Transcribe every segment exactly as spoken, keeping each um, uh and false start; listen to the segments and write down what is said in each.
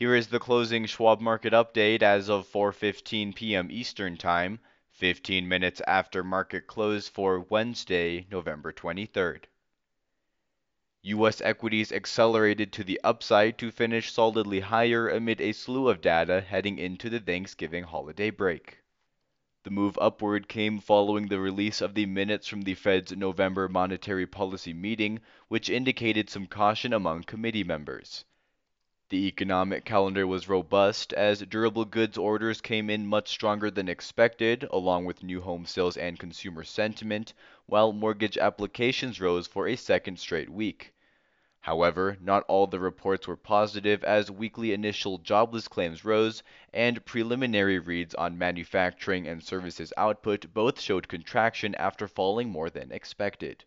Here is the closing Schwab market update as of four fifteen p m Eastern Time, fifteen minutes after market close for Wednesday, November twenty-third. U S equities accelerated to the upside to finish solidly higher amid a slew of data heading into the Thanksgiving holiday break. The move upward came following the release of the minutes from the Fed's November monetary policy meeting, which indicated some caution among committee members. The economic calendar was robust as durable goods orders came in much stronger than expected, along with new home sales and consumer sentiment, while mortgage applications rose for a second straight week. However, not all the reports were positive as weekly initial jobless claims rose and preliminary reads on manufacturing and services output both showed contraction after falling more than expected.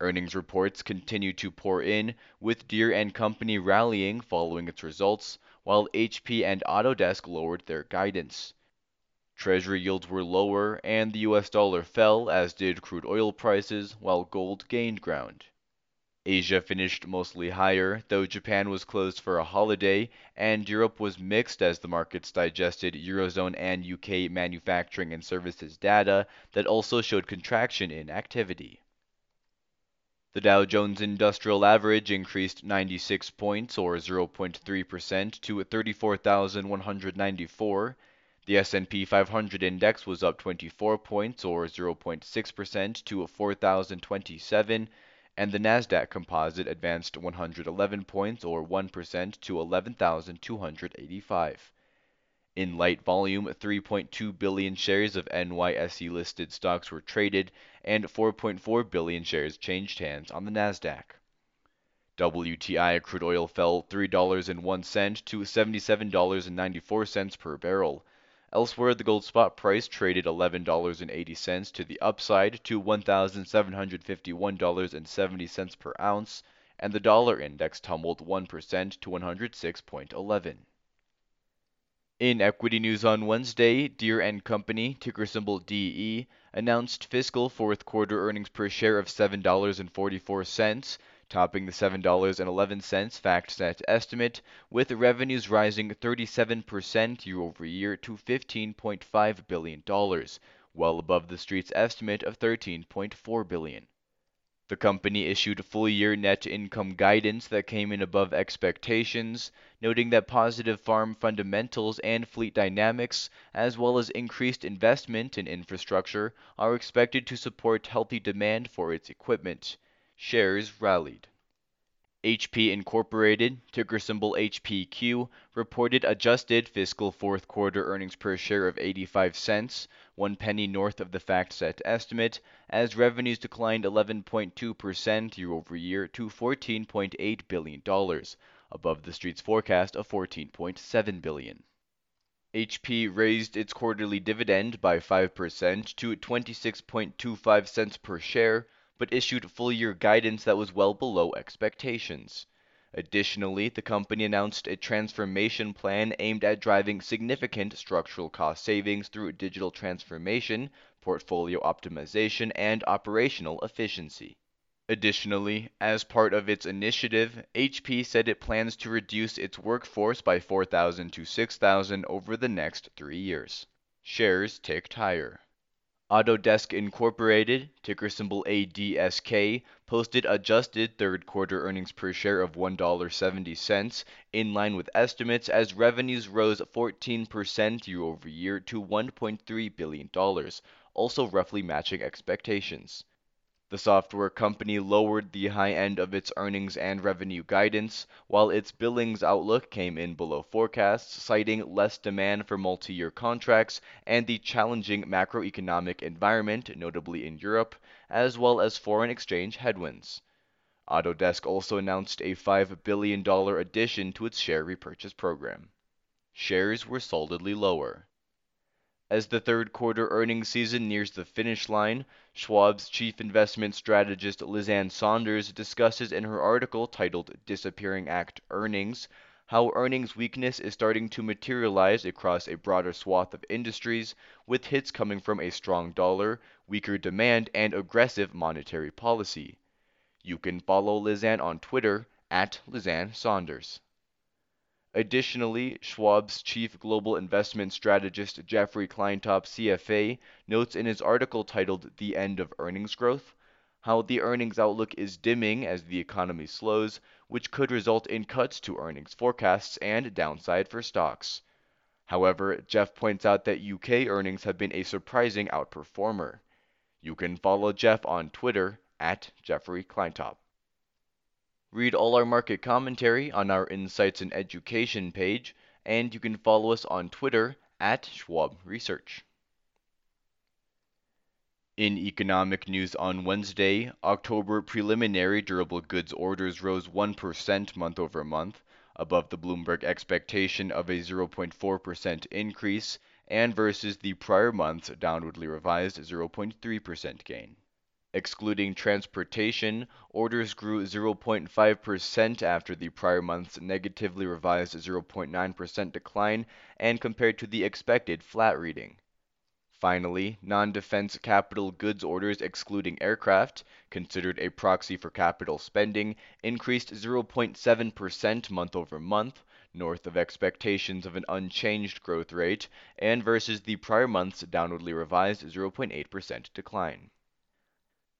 Earnings reports continued to pour in, with Deere and Company rallying following its results, while H P and Autodesk lowered their guidance. Treasury yields were lower and the U S dollar fell, as did crude oil prices, while gold gained ground. Asia finished mostly higher, though Japan was closed for a holiday, and Europe was mixed as the markets digested Eurozone and U K manufacturing and services data that also showed contraction in activity. The Dow Jones Industrial Average increased ninety-six points, or zero point three percent, to thirty-four thousand one hundred ninety-four. The S and P five hundred index was up twenty-four points, or zero point six percent, to four thousand twenty-seven. And the Nasdaq Composite advanced one hundred eleven points, or one percent, to eleven thousand two hundred eighty-five. In light volume, three point two billion shares of N Y S E listed stocks were traded, and four point four billion shares changed hands on the Nasdaq. W T I crude oil fell three dollars and one cent to seventy-seven dollars and ninety-four cents per barrel. Elsewhere, the gold spot price traded eleven dollars and eighty cents to the upside to one thousand seven hundred fifty-one dollars and seventy cents per ounce, and the dollar index tumbled one percent to one oh six point one one. In equity news on Wednesday, Deere and Company, ticker symbol D E, announced fiscal fourth quarter earnings per share of seven dollars and forty-four cents, topping the seven dollars and eleven cents fact set estimate, with revenues rising thirty-seven percent year over year to fifteen point five billion dollars, well above the street's estimate of thirteen point four billion dollars. The company issued full-year net income guidance that came in above expectations, noting that positive farm fundamentals and fleet dynamics, as well as increased investment in infrastructure, are expected to support healthy demand for its equipment. Shares rallied. H P Incorporated, ticker symbol H P Q, reported adjusted fiscal fourth quarter earnings per share of eighty-five cents, one penny north of the fact set estimate, as revenues declined eleven point two percent year over year to fourteen point eight billion dollars, above the street's forecast of fourteen point seven billion dollars. H P raised its quarterly dividend by five percent to twenty-six point two five cents per share, but issued full-year guidance that was well below expectations. Additionally, the company announced a transformation plan aimed at driving significant structural cost savings through digital transformation, portfolio optimization, and operational efficiency. Additionally, as part of its initiative, H P said it plans to reduce its workforce by four thousand to six thousand over the next three years. Shares ticked higher. Autodesk Incorporated, ticker symbol A D S K, posted adjusted third quarter earnings per share of one dollar and seventy cents, in line with estimates as revenues rose fourteen percent year over year to one point three billion dollars, also roughly matching expectations. The software company lowered the high end of its earnings and revenue guidance, while its billings outlook came in below forecasts, citing less demand for multi-year contracts and the challenging macroeconomic environment, notably in Europe, as well as foreign exchange headwinds. Autodesk also announced a five billion dollars addition to its share repurchase program. Shares were solidly lower. As the third quarter earnings season nears the finish line, Schwab's chief investment strategist Liz Ann Sonders discusses in her article titled Disappearing Act Earnings how earnings weakness is starting to materialize across a broader swath of industries, with hits coming from a strong dollar, weaker demand, and aggressive monetary policy. You can follow Liz Ann on Twitter at Liz Ann Sonders. Additionally, Schwab's Chief Global Investment Strategist Jeffrey Kleintop, C F A, notes in his article titled The End of Earnings Growth, how the earnings outlook is dimming as the economy slows, which could result in cuts to earnings forecasts and downside for stocks. However, Jeff points out that U K earnings have been a surprising outperformer. You can follow Jeff on Twitter at Jeffrey Kleintop. Read all our market commentary on our Insights and Education page, and you can follow us on Twitter at Schwab Research. In economic news on Wednesday, October preliminary durable goods orders rose one percent month-over-month, above the Bloomberg expectation of a zero point four percent increase, and versus the prior month's downwardly revised zero point three percent gain. Excluding transportation, orders grew zero point five percent after the prior month's negatively revised zero point nine percent decline and compared to the expected flat reading. Finally, non-defense capital goods orders excluding aircraft, considered a proxy for capital spending, increased zero point seven percent month-over-month, north of expectations of an unchanged growth rate, and versus the prior month's downwardly revised zero point eight percent decline.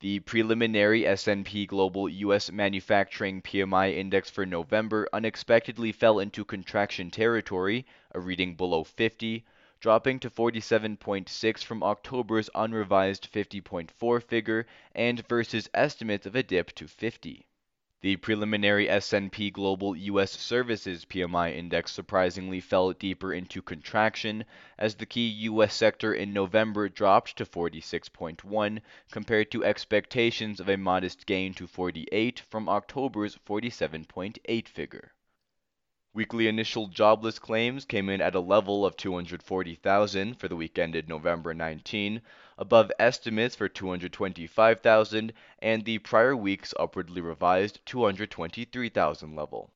The preliminary S and P Global U S Manufacturing P M I Index for November unexpectedly fell into contraction territory, a reading below fifty, dropping to forty-seven point six from October's unrevised fifty point four figure and versus estimates of a dip to fifty. The preliminary S and P Global U S Services P M I Index surprisingly fell deeper into contraction, as the key U S sector in November dropped to forty-six point one, compared to expectations of a modest gain to forty-eight from October's forty-seven point eight figure. Weekly initial jobless claims came in at a level of two hundred forty thousand for the week ended November nineteenth, above estimates for two hundred twenty-five thousand and the prior week's upwardly revised two hundred twenty-three thousand level.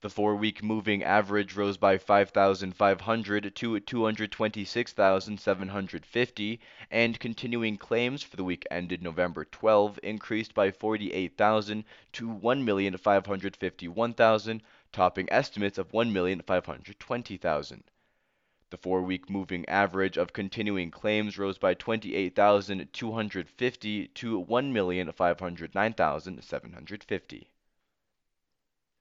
The four-week moving average rose by five thousand five hundred to two hundred twenty-six thousand seven hundred fifty, and continuing claims for the week ended November twelfth increased by forty-eight thousand to one million five hundred fifty-one thousand, topping estimates of one million five hundred twenty thousand. The four-week moving average of continuing claims rose by twenty-eight thousand two hundred fifty to one million five hundred nine thousand seven hundred fifty.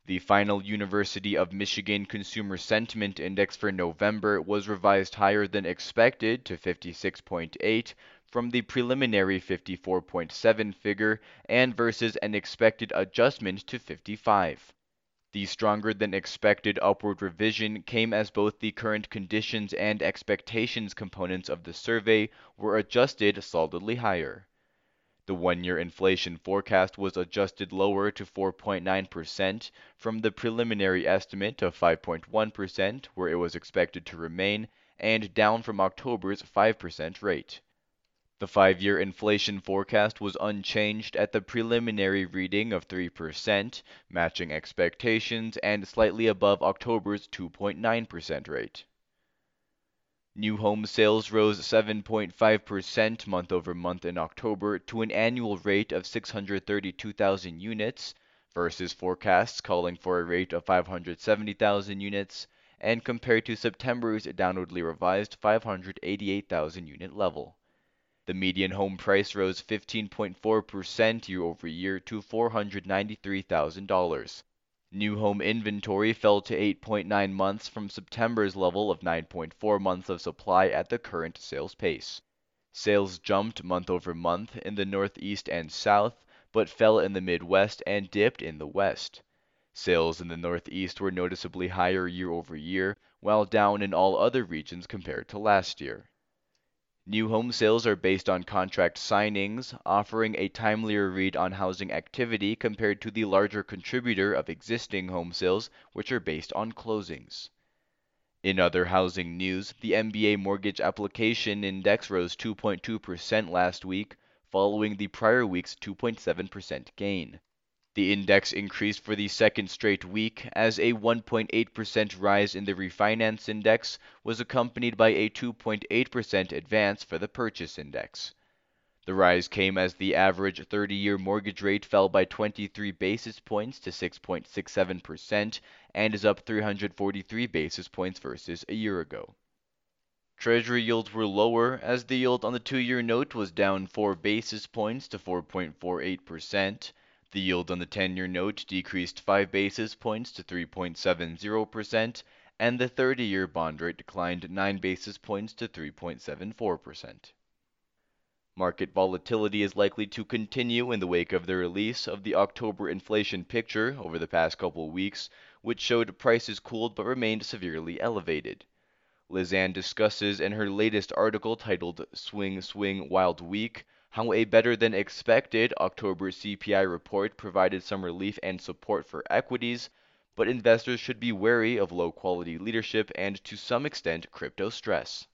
The final University of Michigan Consumer Sentiment Index for November was revised higher than expected to fifty-six point eight from the preliminary fifty-four point seven figure and versus an expected adjustment to fifty-five. The stronger-than-expected upward revision came as both the current conditions and expectations components of the survey were adjusted solidly higher. The one-year inflation forecast was adjusted lower to four point nine percent from the preliminary estimate of five point one percent, where it was expected to remain, and down from October's five percent rate. The five-year inflation forecast was unchanged at the preliminary reading of three percent, matching expectations and slightly above October's two point nine percent rate. New home sales rose seven point five percent month-over-month in October to an annual rate of six hundred thirty-two thousand units, versus forecasts calling for a rate of five hundred seventy thousand units, and compared to September's downwardly revised five hundred eighty-eight thousand unit level. The median home price rose fifteen point four percent year-over-year to four hundred ninety-three thousand dollars. New home inventory fell to eight point nine months from September's level of nine point four months of supply at the current sales pace. Sales jumped month-over-month in the Northeast and South, but fell in the Midwest and dipped in the West. Sales in the Northeast were noticeably higher year-over-year, while down in all other regions compared to last year. New home sales are based on contract signings, offering a timelier read on housing activity compared to the larger contributor of existing home sales, which are based on closings. In other housing news, the M B A Mortgage Application Index rose two point two percent last week, following the prior week's two point seven percent gain. The index increased for the second straight week, as a one point eight percent rise in the refinance index was accompanied by a two point eight percent advance for the purchase index. The rise came as the average thirty-year mortgage rate fell by twenty-three basis points to six point six seven percent and is up three hundred forty-three basis points versus a year ago. Treasury yields were lower as the yield on the two-year note was down four basis points to four point four eight percent. The yield on the ten-year note decreased five basis points to three point seven zero percent, and the thirty-year bond rate declined nine basis points to three point seven four percent. Market volatility is likely to continue in the wake of the release of the October inflation picture over the past couple weeks, which showed prices cooled but remained severely elevated. Liz Ann discusses in her latest article titled Swing Swing Wild Week how a better-than-expected October C P I report provided some relief and support for equities, but investors should be wary of low-quality leadership and, to some extent, crypto stress.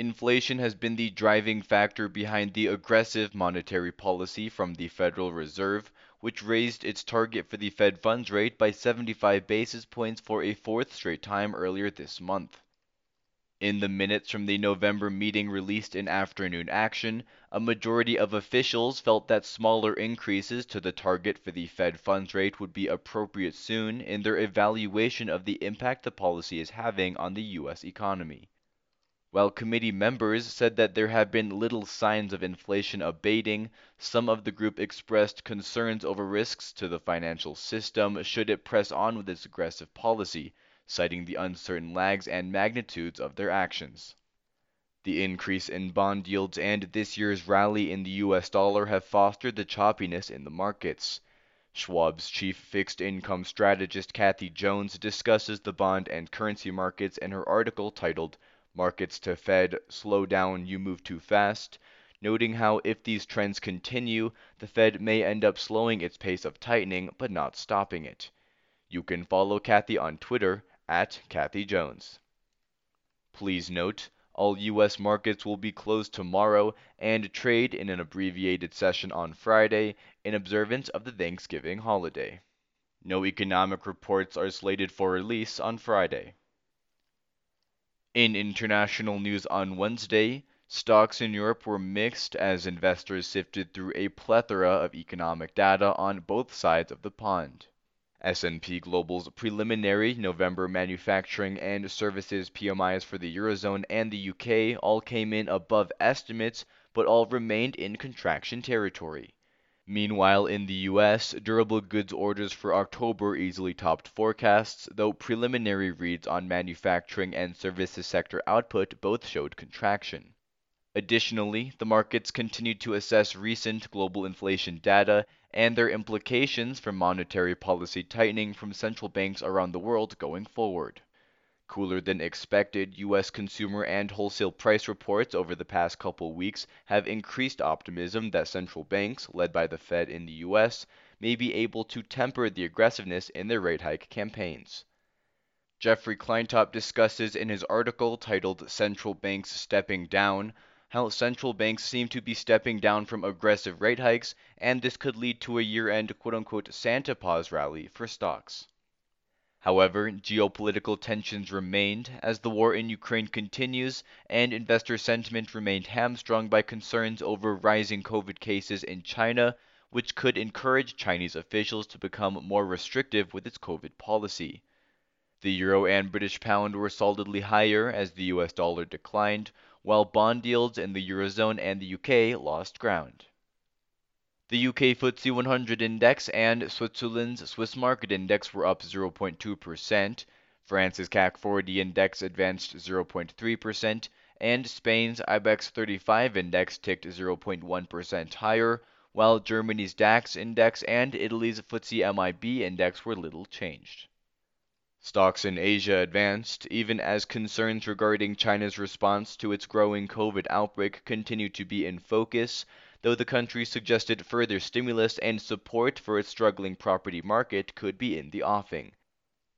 Inflation has been the driving factor behind the aggressive monetary policy from the Federal Reserve, which raised its target for the Fed funds rate by seventy-five basis points for a fourth straight time earlier this month. In the minutes from the November meeting released in afternoon action, a majority of officials felt that smaller increases to the target for the Fed funds rate would be appropriate soon in their evaluation of the impact the policy is having on the U S economy. While committee members said that there have been little signs of inflation abating, some of the group expressed concerns over risks to the financial system should it press on with its aggressive policy, citing the uncertain lags and magnitudes of their actions. The increase in bond yields and this year's rally in the U S dollar have fostered the choppiness in the markets. Schwab's chief fixed income strategist Kathy Jones discusses the bond and currency markets in her article titled Markets to Fed, Slow Down, You Move Too Fast, noting how if these trends continue, the Fed may end up slowing its pace of tightening but not stopping it. You can follow Kathy on Twitter at Kathy Jones. Please note, all U S markets will be closed tomorrow and trade in an abbreviated session on Friday in observance of the Thanksgiving holiday. No economic reports are slated for release on Friday. In international news on Wednesday, stocks in Europe were mixed as investors sifted through a plethora of economic data on both sides of the pond. S and P Global's preliminary November manufacturing and services P M Is for the Eurozone and the U K all came in above estimates, but all remained in contraction territory. Meanwhile, in the U S, durable goods orders for October easily topped forecasts, though preliminary reads on manufacturing and services sector output both showed contraction. Additionally, the markets continued to assess recent global inflation data and their implications for monetary policy tightening from central banks around the world going forward. Cooler than expected U S consumer and wholesale price reports over the past couple weeks have increased optimism that central banks, led by the Fed in the U S, may be able to temper the aggressiveness in their rate hike campaigns. Jeffrey Kleintop discusses in his article titled Central Banks Stepping Down how central banks seem to be stepping down from aggressive rate hikes, and this could lead to a year-end quote-unquote Santa Paws rally for stocks. However, geopolitical tensions remained as the war in Ukraine continues, and investor sentiment remained hamstrung by concerns over rising COVID cases in China, which could encourage Chinese officials to become more restrictive with its COVID policy. The euro and British pound were solidly higher as the U S dollar declined, while bond yields in the Eurozone and the U K lost ground. The U K FTSE one hundred Index and Switzerland's Swiss Market Index were up zero point two percent, France's C A C forty Index advanced zero point three percent, and Spain's IBEX thirty-five Index ticked zero point one percent higher, while Germany's DAX Index and Italy's FTSE M I B Index were little changed. Stocks in Asia advanced, even as concerns regarding China's response to its growing COVID outbreak continued to be in focus, though the country suggested further stimulus and support for its struggling property market could be in the offing.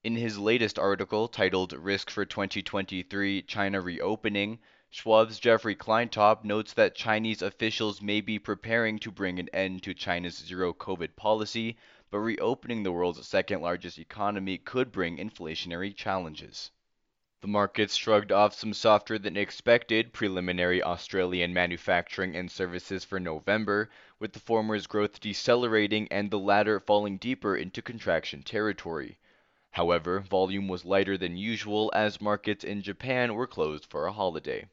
In his latest article, titled Risk for twenty twenty-three, China Reopening, Schwab's Jeffrey Kleintop notes that Chinese officials may be preparing to bring an end to China's zero-COVID policy, but reopening the world's second-largest economy could bring inflationary challenges. The markets shrugged off some softer than expected preliminary Australian manufacturing and services for November, with the former's growth decelerating and the latter falling deeper into contraction territory. However, volume was lighter than usual as markets in Japan were closed for a holiday.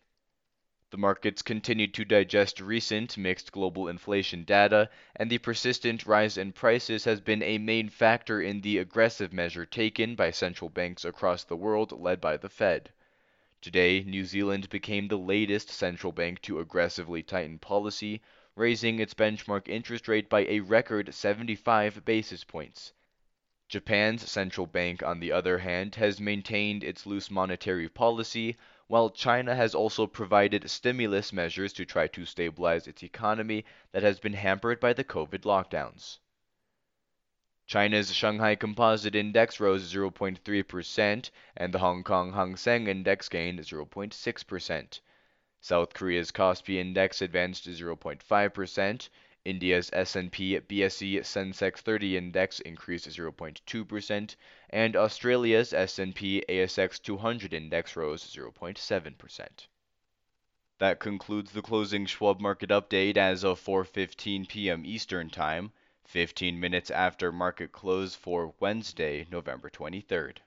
The markets continued to digest recent mixed global inflation data, and the persistent rise in prices has been a main factor in the aggressive measure taken by central banks across the world led by the Fed. Today, New Zealand became the latest central bank to aggressively tighten policy, raising its benchmark interest rate by a record seventy-five basis points. Japan's central bank, on the other hand, has maintained its loose monetary policy, while China has also provided stimulus measures to try to stabilize its economy that has been hampered by the COVID lockdowns. China's Shanghai Composite Index rose zero point three percent, and the Hong Kong Hang Seng Index gained zero point six percent. South Korea's KOSPI Index advanced zero point five percent, India's S and P B S E Sensex thirty Index increased zero point two percent, and Australia's S and P A S X two hundred Index rose zero point seven percent. That concludes the closing Schwab market update as of four fifteen p m Eastern Time, fifteen minutes after market close for Wednesday, November twenty-third.